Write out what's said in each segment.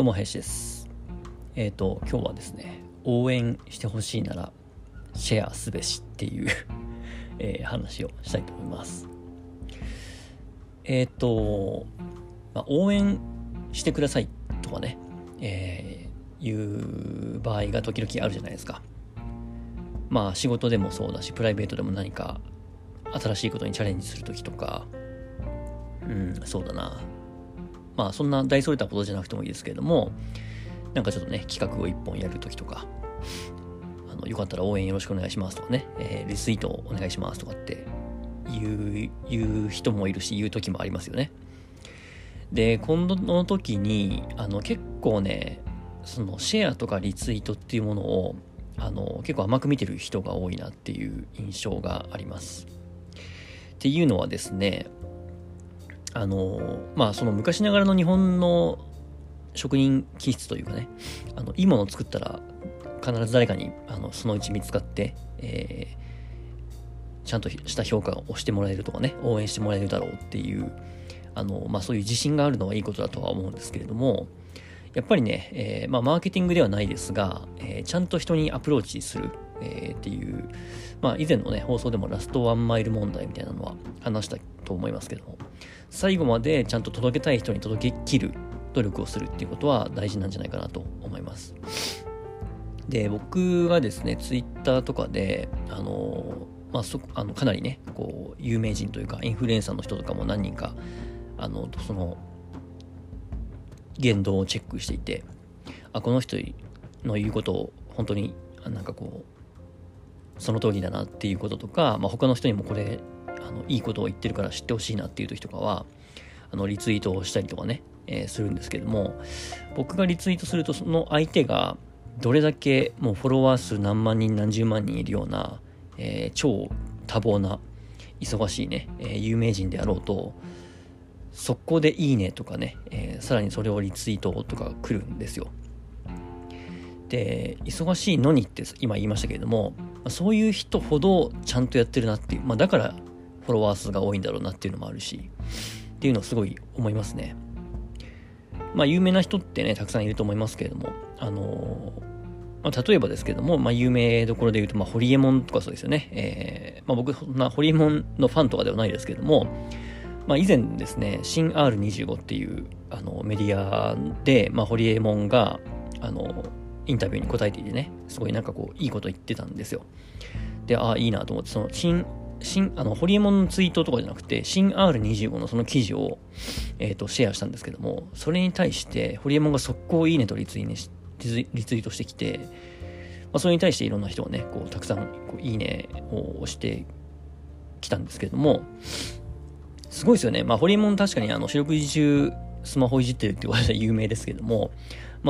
どうも林です。今日はですね、応援してほしいならシェアすべしっていう話をしたいと思います。応援してくださいとかね、いう場合が時々あるじゃないですか。まあ仕事でもそうだし、プライベートでも何か新しいことにチャレンジするときとか、そうだな。まあそんな大それたことじゃなくてもいいですけれども、なんかちょっとね、企画を一本やるときとか、よかったら応援よろしくお願いしますとかね、リツイートお願いしますとかって言う人もいるし、言うときもありますよね。で、今度の時に結構ね、そのシェアとかリツイートっていうものを結構甘く見てる人が多いなっていう印象があります。っていうのはですね、その昔ながらの日本の職人気質というかね、いいものを作ったら必ず誰かにそのうち見つかって、ちゃんとした評価をしてもらえるとかね、応援してもらえるだろうっていうそういう自信があるのはいいことだとは思うんですけれども、やっぱりね、マーケティングではないですが、ちゃんと人にアプローチする、っていう、以前のね放送でもラストワンマイル問題みたいなのは話したと思いますけども、最後までちゃんと届けたい人に届けきる努力をするっていうことは大事なんじゃないかなと思います。で、僕はですね、ツイッターとかでかなりねこう有名人というかインフルエンサーの人とかも何人かその言動をチェックしていて、この人の言うことを本当になんかこうその通りだなっていうこととか、他の人にもこれいいことを言ってるから知ってほしいなっていう時とかはリツイートをしたりとかね、するんですけども、僕がリツイートするとその相手がどれだけもうフォロワー数何万人何十万人いるような、超多忙な忙しいね、有名人であろうと、速攻でいいねとかね、さらにそれをリツイートとか来るんですよ。で、忙しいのにって今言いましたけれども、そういう人ほどちゃんとやってるなっていう、だからフォロワー数が多いんだろうなっていうのもあるしっていうのをすごい思いますね。有名な人ってねたくさんいると思いますけれども、例えばですけれども、有名どころで言うとホリエモンとかそうですよね。僕そんなホリエモンのファンとかではないですけれども、以前ですね、新 R25 っていうメディアで、ホリエモンがインタビューに答えていてね、すごいなんかこういいこと言ってたんですよ。で、いいなと思って、そのホリエモンのツイートとかじゃなくて新 R25 のその記事を、シェアしたんですけども、それに対してホリエモンが速攻いいねとリツイートしてきて、それに対していろんな人がねこうたくさんこういいねを押してきたんですけども、すごいですよね。ホリエモン確かに四六時中スマホいじってるってことで有名ですけども、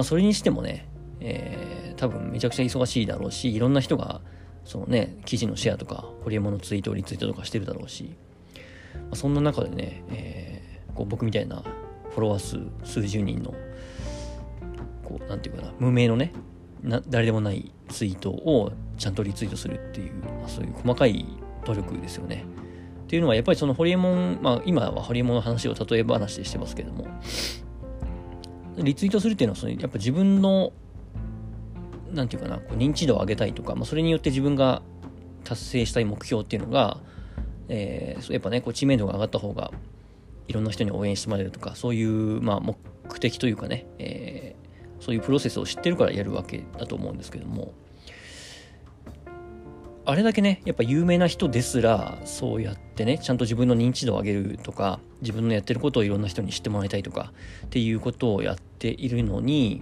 それにしてもね、多分めちゃくちゃ忙しいだろうし、いろんな人がそのね記事のシェアとかホリエモンのツイートをリツイートとかしてるだろうし、そんな中でね、こう僕みたいなフォロワー数数十人のこうなんていうかな、無名のね誰でもないツイートをちゃんとリツイートするっていう、そういう細かい努力ですよね。っていうのはやっぱりそのホリエモン、今はホリエモンの話を例え話でしてますけども、リツイートするっていうのはそのやっぱ自分のなんていうかな、こう認知度を上げたいとか、それによって自分が達成したい目標っていうのが、やっぱねこう知名度が上がった方がいろんな人に応援してもらえるとか、そういう目的というかね、そういうプロセスを知ってるからやるわけだと思うんですけども、あれだけねやっぱ有名な人ですらそうやってねちゃんと自分の認知度を上げるとか、自分のやってることをいろんな人に知ってもらいたいとかっていうことをやっているのに、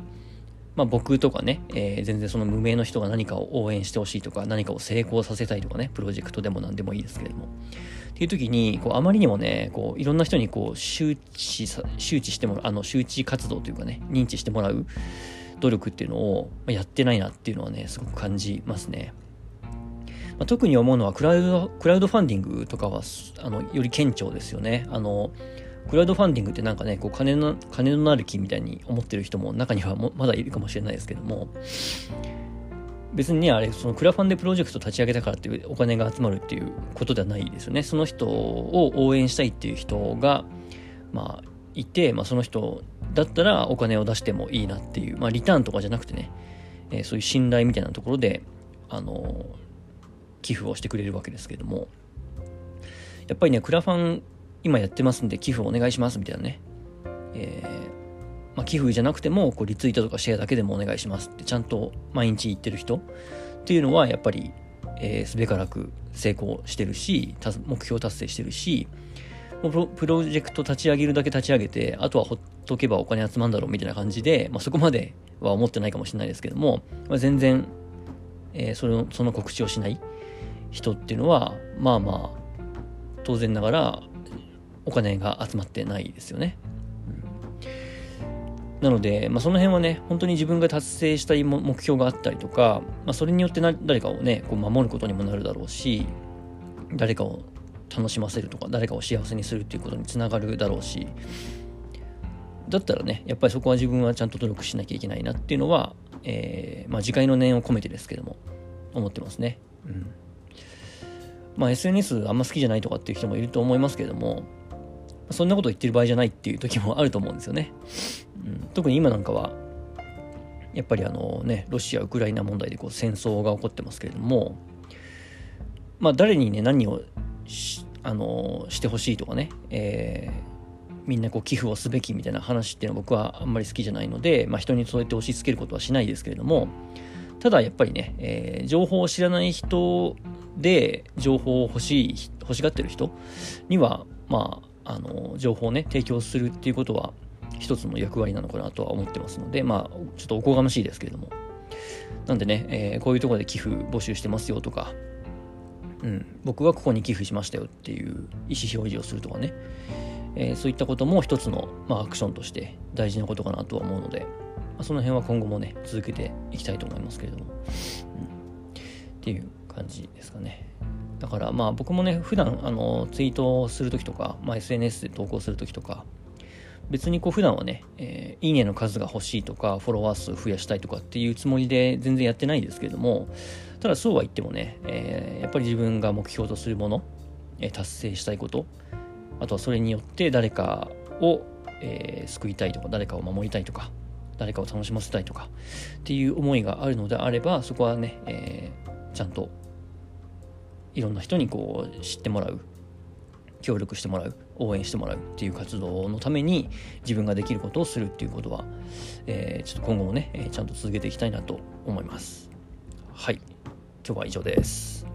僕とかね、全然その無名の人が何かを応援してほしいとか、何かを成功させたいとかね、プロジェクトでも何でもいいですけれどもっていう時にこうあまりにもねこういろんな人にこう周知してもらう、周知活動というかね、認知してもらう努力っていうのをやってないなっていうのはねすごく感じますね。特に思うのはクラウドファンディングとかはより顕著ですよね。クラウドファンディングってなんかねこう金のなる木みたいに思ってる人も中にはまだいるかもしれないですけども、別にねあれそのクラファンでプロジェクト立ち上げたからっていうお金が集まるっていうことではないですよね。その人を応援したいっていう人がいて、その人だったらお金を出してもいいなっていう、リターンとかじゃなくてね、そういう信頼みたいなところで寄付をしてくれるわけですけれども、やっぱりね、クラファン今やってますんで寄付お願いしますみたいなね、寄付じゃなくてもこうリツイートとかシェアだけでもお願いしますってちゃんと毎日言ってる人っていうのはやっぱり、すべからく成功してるし、目標達成してるし、もうプロジェクト立ち上げるだけ立ち上げて、あとはほっとけばお金集まるんだろうみたいな感じで、そこまでは思ってないかもしれないですけども、全然、その告知をしない人っていうのは当然ながらお金が集まってないですよね。なので、その辺はね、本当に自分が達成したい目標があったりとか、それによって誰かをね、こう守ることにもなるだろうし、誰かを楽しませるとか、誰かを幸せにするっていうことにつながるだろうし、だったらね、やっぱりそこは自分はちゃんと努力しなきゃいけないなっていうのは、自戒の念を込めてですけども、思ってますね。SNS あんま好きじゃないとかっていう人もいると思いますけども、そんなこと言ってる場合じゃないっていう時もあると思うんですよね。特に今なんかはやっぱりロシア・ウクライナ問題でこう戦争が起こってますけれども、誰にね、何をしてほしいとかね、みんなこう寄付をすべきみたいな話っていうのは僕はあんまり好きじゃないので、人にそうやって押し付けることはしないですけれども、ただやっぱりね、情報を知らない人で情報を欲しがってる人には情報をね提供するっていうことは一つの役割なのかなとは思ってますので、ちょっとおこがましいですけれども、なんでね、こういうところで寄付募集してますよとか、僕はここに寄付しましたよっていう意思表示をするとかね、そういったことも一つの、アクションとして大事なことかなとは思うので、その辺は今後もね続けていきたいと思いますけれども、っていう感じですかね。だから僕もね、普段ツイートをするときとか、SNS で投稿するときとか、別にこう普段はね、いいねの数が欲しいとかフォロワー数増やしたいとかっていうつもりで全然やってないですけれども、ただそうは言ってもね、やっぱり自分が目標とするもの、達成したいこと、あとはそれによって誰かを、救いたいとか、誰かを守りたいとか、誰かを楽しませたいとかっていう思いがあるのであれば、そこはね、ちゃんといろんな人にこう知ってもらう、協力してもらう、応援してもらうっていう活動のために自分ができることをするっていうことは、ちょっと今後もね、ちゃんと続けていきたいなと思います。はい、今日は以上です。